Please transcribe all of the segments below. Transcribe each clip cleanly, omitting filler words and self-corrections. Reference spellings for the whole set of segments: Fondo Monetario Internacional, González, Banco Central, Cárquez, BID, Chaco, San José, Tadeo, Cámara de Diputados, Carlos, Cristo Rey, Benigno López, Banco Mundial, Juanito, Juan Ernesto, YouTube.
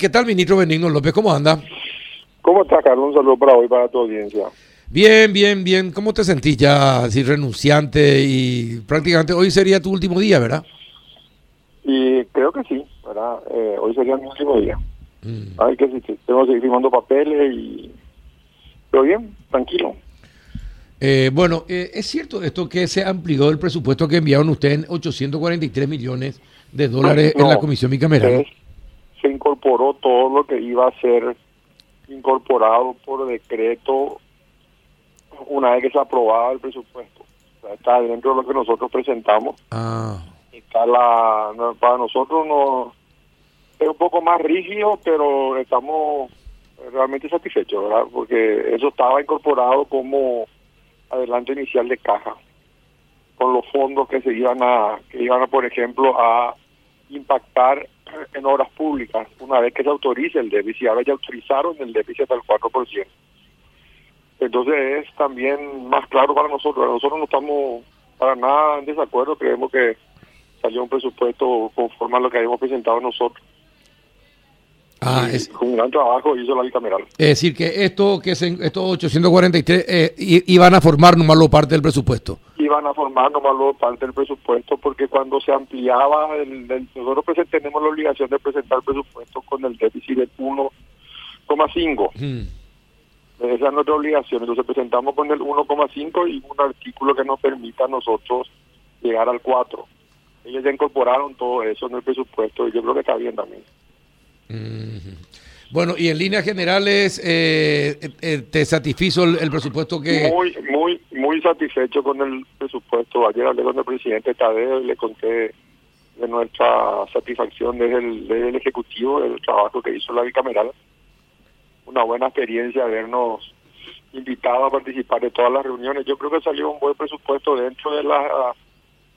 ¿Qué tal, ministro Benigno López? ¿Cómo anda? ¿Cómo está, Carlos? Un saludo para hoy, para tu audiencia. Bien. ¿Cómo te sentís ya, así renunciante? Y prácticamente hoy sería tu último día, ¿verdad? Y creo que sí, ¿verdad? Hoy sería mi último día. Hay que sí, tengo que seguir firmando papeles y... Pero bien, tranquilo. ¿Es cierto esto que se amplió el presupuesto que enviaron ustedes en $843 millones en la comisión bicameral? Se incorporó todo lo que iba a ser incorporado por decreto una vez que se aprobaba el presupuesto. O sea, está dentro de lo que nosotros presentamos. Está para nosotros no es un poco más rígido, pero estamos realmente satisfechos, ¿verdad? Porque eso estaba incorporado como adelanto inicial de caja, con los fondos que se iban a, por ejemplo, a impactar en obras públicas una vez que se autorice el déficit. Ahora ya autorizaron el déficit hasta el 4%. Entonces es también más claro para nosotros. Nosotros no estamos para nada en desacuerdo. Creemos que salió un presupuesto conforme a lo que habíamos presentado nosotros. Con un gran trabajo hizo la bicameral. Es decir, que estos 843 iban a formar nomás parte del presupuesto. Iban a formar nomás parte del presupuesto, porque cuando se ampliaba, nosotros tenemos la obligación de presentar presupuestos con el déficit del 1,5. Esa es nuestra obligación. Entonces presentamos con el 1,5 y un artículo que nos permita a nosotros llegar al 4. Ellos ya incorporaron todo eso en el presupuesto y yo creo que está bien también. Bueno, y en líneas generales, ¿te satisfizo el presupuesto que...? Muy satisfecho con el presupuesto. Ayer hablé con el presidente Tadeo y le conté de nuestra satisfacción desde el Ejecutivo, del trabajo que hizo la bicameral. Una buena experiencia habernos invitado a participar de todas las reuniones. Yo creo que salió un buen presupuesto dentro de las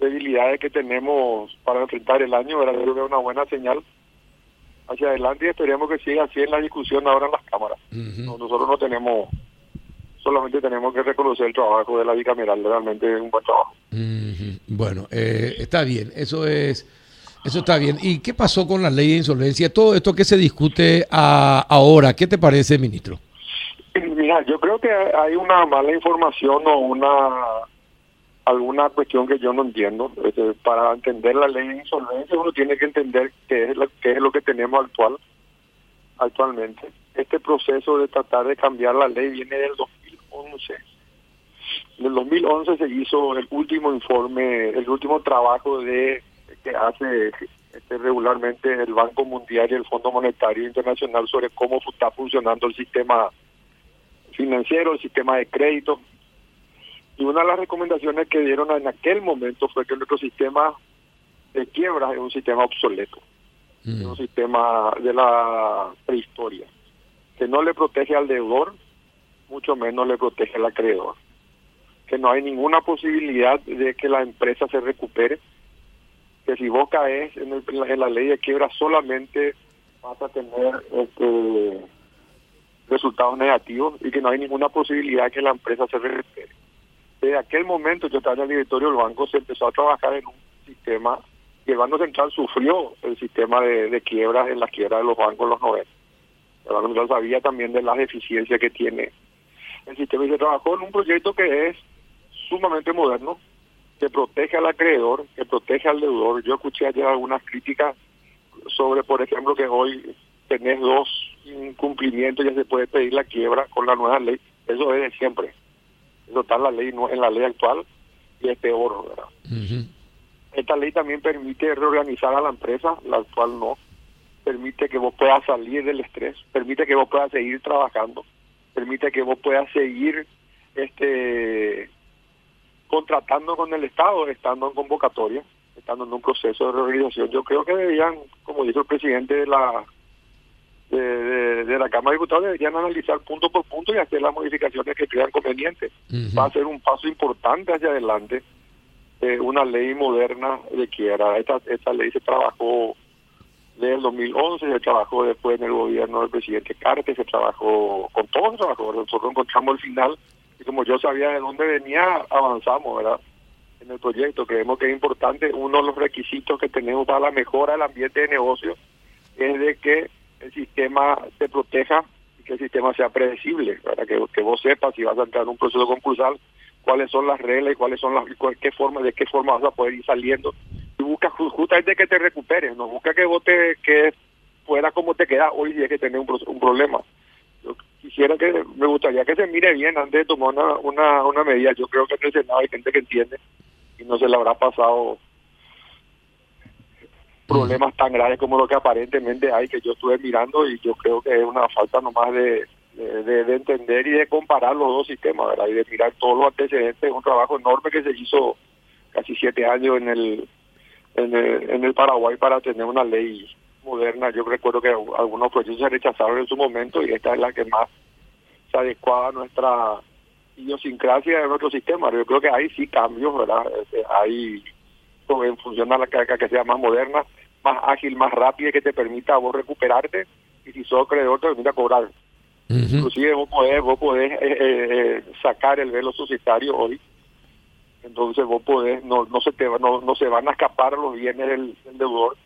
debilidades que tenemos para enfrentar el año. Era una buena señal hacia adelante y esperemos que siga así en la discusión ahora en las cámaras. Nosotros no tenemos, solamente tenemos que reconocer el trabajo de la bicameral, realmente es un buen trabajo. Bueno, está bien, eso está bien. ¿Y qué pasó con la ley de insolvencia? Todo esto que se discute ahora, ¿qué te parece, ministro? Mira, yo creo que hay una mala información o alguna cuestión que yo no entiendo. Para entender la ley de insolvencia uno tiene que entender qué es lo que tenemos actualmente. Este proceso de tratar de cambiar la ley viene del 2011. En el 2011 se hizo el último informe, el último trabajo que hace regularmente el Banco Mundial y el Fondo Monetario Internacional sobre cómo está funcionando el sistema financiero, el sistema de crédito. Y una de las recomendaciones que dieron en aquel momento fue que nuestro sistema de quiebras es un sistema obsoleto, es un sistema de la prehistoria, que no le protege al deudor, mucho menos le protege al acreedor, que no hay ninguna posibilidad de que la empresa se recupere, que si vos caes en la ley de quiebra solamente vas a tener resultados negativos y que no hay ninguna posibilidad de que la empresa se recupere. Desde aquel momento, yo estaba en el directorio del banco, se empezó a trabajar en un sistema, y el Banco Central sufrió el sistema de quiebras en la quiebra de los bancos en los 90. El Banco Central sabía también de las deficiencias que tiene el sistema y se trabajó en un proyecto que es sumamente moderno, que protege al acreedor, que protege al deudor. Yo escuché ayer algunas críticas sobre, por ejemplo, que hoy tenés dos incumplimientos, ya se puede pedir la quiebra con la nueva ley. Eso es de siempre. Total, la ley no en la ley actual y es peor, ¿verdad? Esta ley también permite reorganizar a la empresa, la actual no permite que vos puedas salir del estrés, permite que vos puedas seguir trabajando, permite que vos puedas seguir contratando con el Estado, estando en convocatoria, estando en un proceso de reorganización. Yo creo que deberían, como dijo el presidente de la Cámara de Diputados, deberían analizar punto por punto y hacer las modificaciones que crean convenientes. Va a ser un paso importante hacia adelante, una ley moderna de quiebra. Esta ley se trabajó desde el 2011, se trabajó después en el gobierno del presidente Cárquez, se trabajó con todos los trabajadores. Nosotros encontramos el final y como yo sabía de dónde venía, avanzamos, ¿verdad? En el proyecto creemos que es importante. Uno de los requisitos que tenemos para la mejora del ambiente de negocio es de que el sistema se proteja y que el sistema sea predecible, para que vos sepas si vas a entrar en un proceso concursal, cuáles son las reglas y cuáles son las de qué forma vas a poder ir saliendo. Y busca justamente que te recuperes, no busca que vos te quedes fuera como te quedas hoy y es que tenés un problema. Yo quisiera me gustaría que se mire bien antes de tomar una medida. Yo creo que en el Senado hay gente que entiende y no se le habrá pasado problemas tan graves como lo que aparentemente hay, que yo estuve mirando, y yo creo que es una falta nomás de entender y de comparar los dos sistemas, ¿verdad? Y de mirar todos los antecedentes. Un trabajo enorme que se hizo casi 7 años en el Paraguay para tener una ley moderna. Yo recuerdo que algunos proyectos se rechazaron en su momento y esta es la que más se adecuaba a nuestra idiosincrasia de nuestro sistema. Yo creo que hay sí cambios, ¿verdad? Hay en función a la carga que sea más moderna, más ágil, más rápida, que te permita a vos recuperarte, y si sos acreedor te permita cobrar. Inclusive vos podés sacar el velo societario hoy, entonces vos podés, no se van a escapar los bienes del deudor,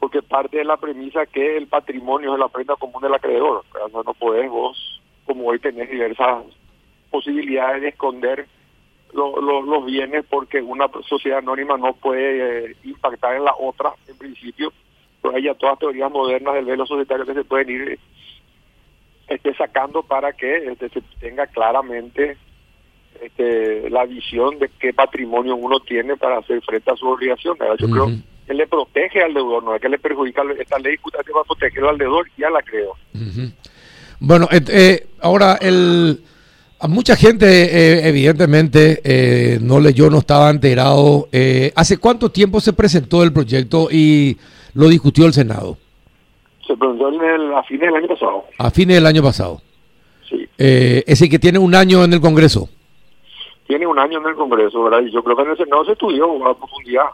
porque parte de la premisa que el patrimonio es la prenda común del acreedor. No podés vos, como hoy tenés diversas posibilidades de esconder los bienes, porque una sociedad anónima no puede impactar en la otra, en principio. Pues hay ya todas teorías modernas del velo societario que se pueden ir sacando para que se tenga claramente la visión de qué patrimonio uno tiene para hacer frente a sus obligaciones. Yo creo que le protege al deudor, no es que le perjudica. Esta ley justamente va a proteger al deudor y al acreedor. Bueno, ahora a mucha gente evidentemente no estaba enterado. ¿Hace cuánto tiempo se presentó el proyecto y lo discutió el Senado? Se presentó a fines del año pasado. A fines del año pasado. Sí. Es decir, que tiene un año en el Congreso. Tiene un año en el Congreso, ¿verdad? Y yo creo que en el Senado se estudió a profundidad.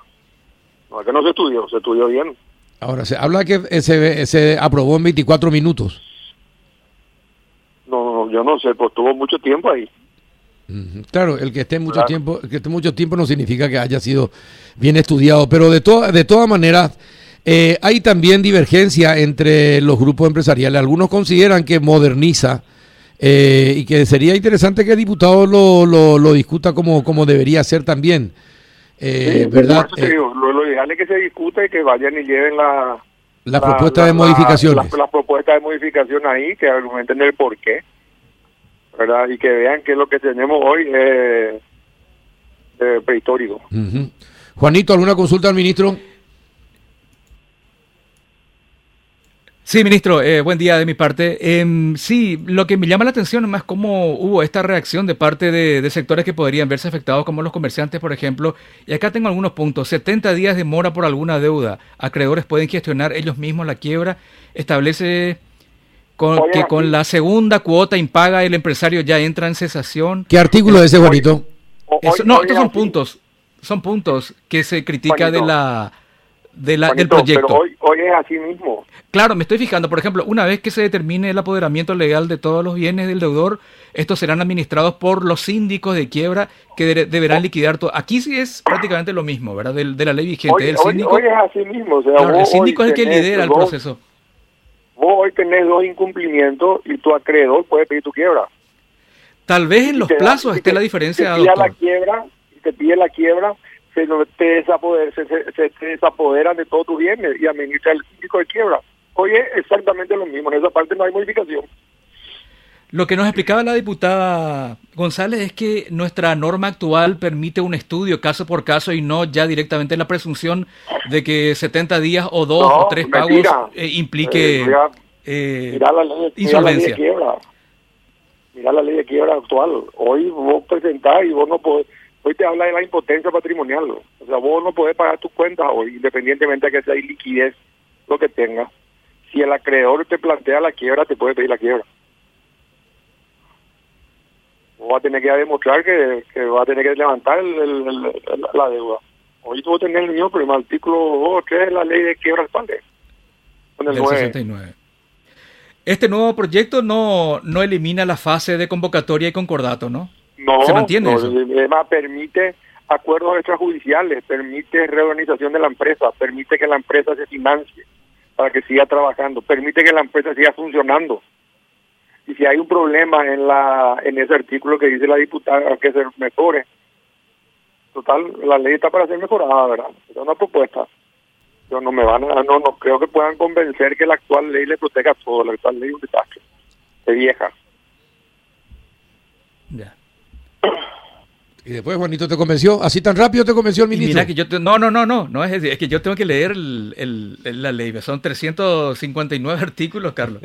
No es que no se estudió bien. Ahora, se habla que se aprobó en 24 minutos. No, yo no sé, pues tuvo mucho tiempo ahí. Claro, el que esté mucho tiempo no significa que haya sido bien estudiado, pero de todas maneras hay también divergencia entre los grupos empresariales. Algunos consideran que moderniza y que sería interesante que el diputado lo discuta como debería ser también, ¿verdad? Lo ideal es que se discuta y que vayan y lleven las propuestas de modificación ahí, que argumenten el porqué, ¿verdad? Y que vean que lo que tenemos hoy es prehistórico. Juanito, ¿alguna consulta al ministro? Sí, ministro, buen día de mi parte. Sí, lo que me llama la atención es más cómo hubo esta reacción de parte de sectores que podrían verse afectados, como los comerciantes, por ejemplo. Y acá tengo algunos puntos. 70 días de mora por alguna deuda. Acreedores pueden gestionar ellos mismos la quiebra. Establece que con la segunda cuota impaga el empresario ya entra en cesación. ¿Qué artículo es ese, Juanito? Estos son puntos. Son puntos que se critica de la... del proyecto. Pero hoy es así mismo. Claro, me estoy fijando, por ejemplo, una vez que se determine el apoderamiento legal de todos los bienes del deudor, estos serán administrados por los síndicos de quiebra que deberán liquidar todo. Aquí sí es prácticamente lo mismo, ¿verdad? De la ley vigente. Hoy, el síndico, hoy es así mismo. O sea, claro, el síndico es el que lidera el proceso. Vos hoy tenés 2 incumplimientos y tu acreedor puede pedir tu quiebra. Tal vez en los plazos esté la diferencia. Te pide la quiebra. Se desapoderan de todos tus bienes y administra el síndico de quiebra. Hoy es exactamente lo mismo, en esa parte no hay modificación. Lo que nos explicaba la diputada González es que nuestra norma actual permite un estudio caso por caso y no ya directamente la presunción de que 70 días o 2 o 3 pagos implique insolvencia. Mirá la ley de quiebra actual. Hoy vos presentás y vos no podés. Hoy te habla de la impotencia patrimonial. O sea, vos no podés pagar tus cuentas hoy, independientemente de que sea liquidez lo que tengas. Si el acreedor te plantea la quiebra, te puede pedir la quiebra. Vos vas a tener que demostrar que vas a tener que levantar la deuda. Hoy tú vas a tener el mismo problema. Artículo 2 o 3 de la ley de quiebra actual. Con el 69. Este nuevo proyecto no elimina la fase de convocatoria y concordato, ¿no? No, ¿se mantiene eso? Además permite acuerdos extrajudiciales, permite reorganización de la empresa, permite que la empresa se financie, para que siga trabajando, permite que la empresa siga funcionando. Y si hay un problema en ese artículo que dice la diputada, que se mejore. Total, la ley está para ser mejorada, ¿verdad? Es una propuesta. Yo no me van a, no creo que puedan convencer que la actual ley le proteja a todo. La actual ley es un desastre, es vieja. Ya. Y después Juanito te convenció, así tan rápido te convenció el ministro. Y mira que yo no es que yo tengo que leer la ley, son 359 artículos, Carlos.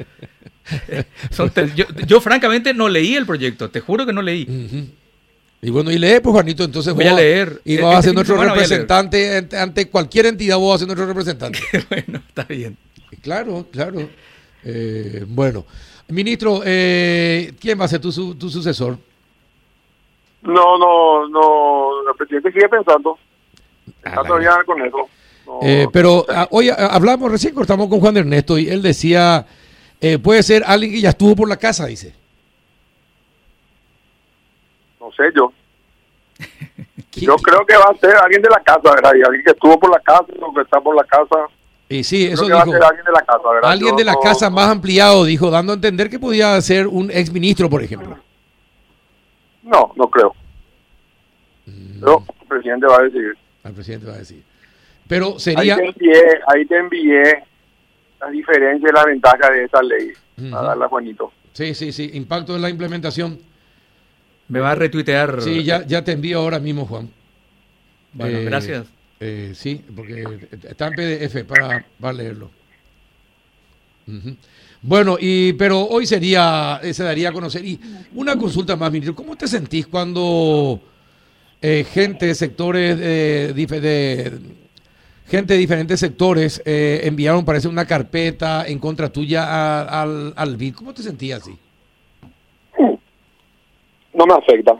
Yo francamente no leí el proyecto, te juro que no leí. Uh-huh. Y bueno, y lee, pues Juanito, entonces voy a leer. Y vos vas a ser nuestro representante ante cualquier entidad, vos vas a ser nuestro representante. Bueno, está bien. Claro. Bueno, ministro, ¿quién va a ser tu sucesor? No, el presidente sigue pensando. Está todavía con eso. No, pero hoy hablamos, recién cortamos con Juan Ernesto y él decía, puede ser alguien que ya estuvo por la casa, dice. No sé yo. Yo creo que va a ser alguien de la casa, ¿verdad? Y alguien que estuvo por la casa, o que está por la casa. Y sí, eso dijo. Va a ser alguien de la casa, ¿verdad? Alguien de la casa más ampliado, dijo, dando a entender que podía ser un exministro, por ejemplo. No creo. Pero el presidente va a decidir. Pero sería... Ahí te envié las diferencias y las ventajas de esa ley. Uh-huh. A darla, Juanito. Sí. Impacto de la implementación. Me va a retuitear. Sí, ya te envío ahora mismo, Juan. Bueno, gracias. Sí, porque está en PDF para leerlo. Uh-huh. Bueno, pero hoy se daría a conocer. Y una consulta más, ministro. ¿Cómo te sentís cuando gente de diferentes sectores enviaron, parece, una carpeta en contra tuya al BID? ¿Cómo te sentías así? No me afecta.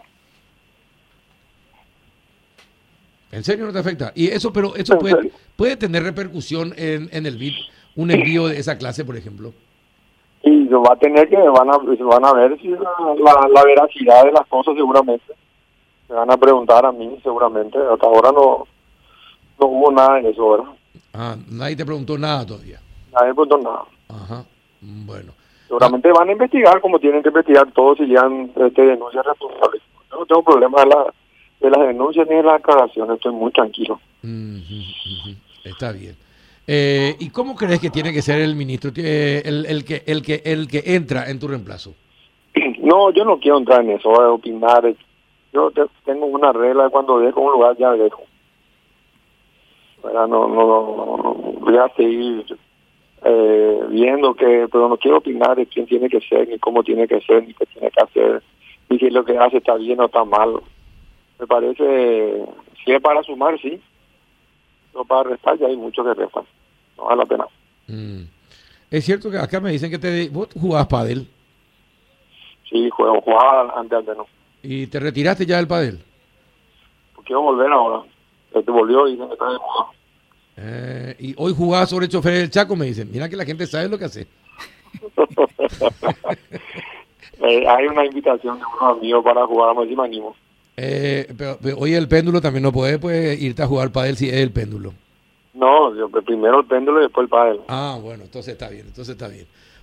¿En serio no te afecta? Y eso, pero eso puede tener repercusión en el BID, un envío de esa clase, por ejemplo. Y va a tener que van a ver si la veracidad de las cosas, seguramente. Me van a preguntar a mí, seguramente. Hasta ahora no hubo nada en eso, ¿verdad? Ah, nadie te preguntó nada todavía. Nadie me preguntó nada. Ajá. Bueno. Seguramente van a investigar como tienen que investigar todos y llegan denuncias responsables. Yo no tengo problema de las denuncias ni de las declaraciones, estoy muy tranquilo. Mm-hmm. Está bien. ¿Y cómo crees que tiene que ser el ministro, el que entra en tu reemplazo? No, yo no quiero entrar en eso, opinar. Yo tengo una regla de cuando dejo un lugar, ya dejo. Bueno, no voy a seguir... viendo que, pero no quiero opinar de quién tiene que ser, ni cómo tiene que ser, ni qué tiene que hacer, ni si lo que hace está bien o está mal. Me parece, si es para sumar, sí, no para restar, ya hay muchos que restan, no vale la pena. Es cierto que acá me dicen que vos jugabas pádel. Sí, jugaba antes no. ¿Y te retiraste ya del pádel? Pues quiero volver ahora. Te volvió y me trae de jugar. Y hoy jugás sobre el chofer del Chaco, me dicen. Mira que la gente sabe lo que hace. Hay una invitación de unos amigos para jugar, a ver si me animo. Pero hoy el péndulo también no puedes irte a jugar pádel si es el péndulo. No, primero el péndulo y después el pádel. Ah, bueno, entonces está bien.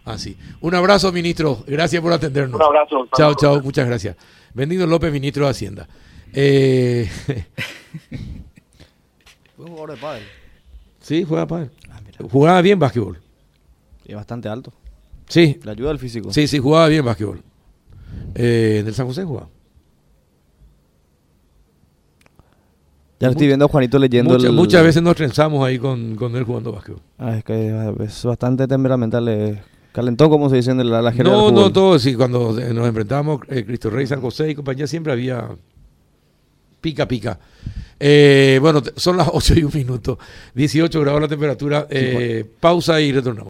Así. Un abrazo, ministro. Gracias por atendernos. Un abrazo. Chao. Muchas gracias. Benigno López, ministro de Hacienda. Fue jugador de pádel. Sí, juega padre. Jugaba bien básquetbol. Y bastante alto. Sí. Le ayuda al físico. Sí, jugaba bien básquetbol. ¿En el San José jugaba? Ya estoy viendo a Juanito leyendo. Muchas veces nos trenzamos ahí con él jugando básquetbol. Es que es bastante temperamental. Calentó, como se dice en la jerga del fútbol. No, todo. Sí, cuando nos enfrentamos, Cristo Rey, San José y compañía, siempre había pica. Bueno, son las 8:01, 18 grados la temperatura, pausa y retornamos.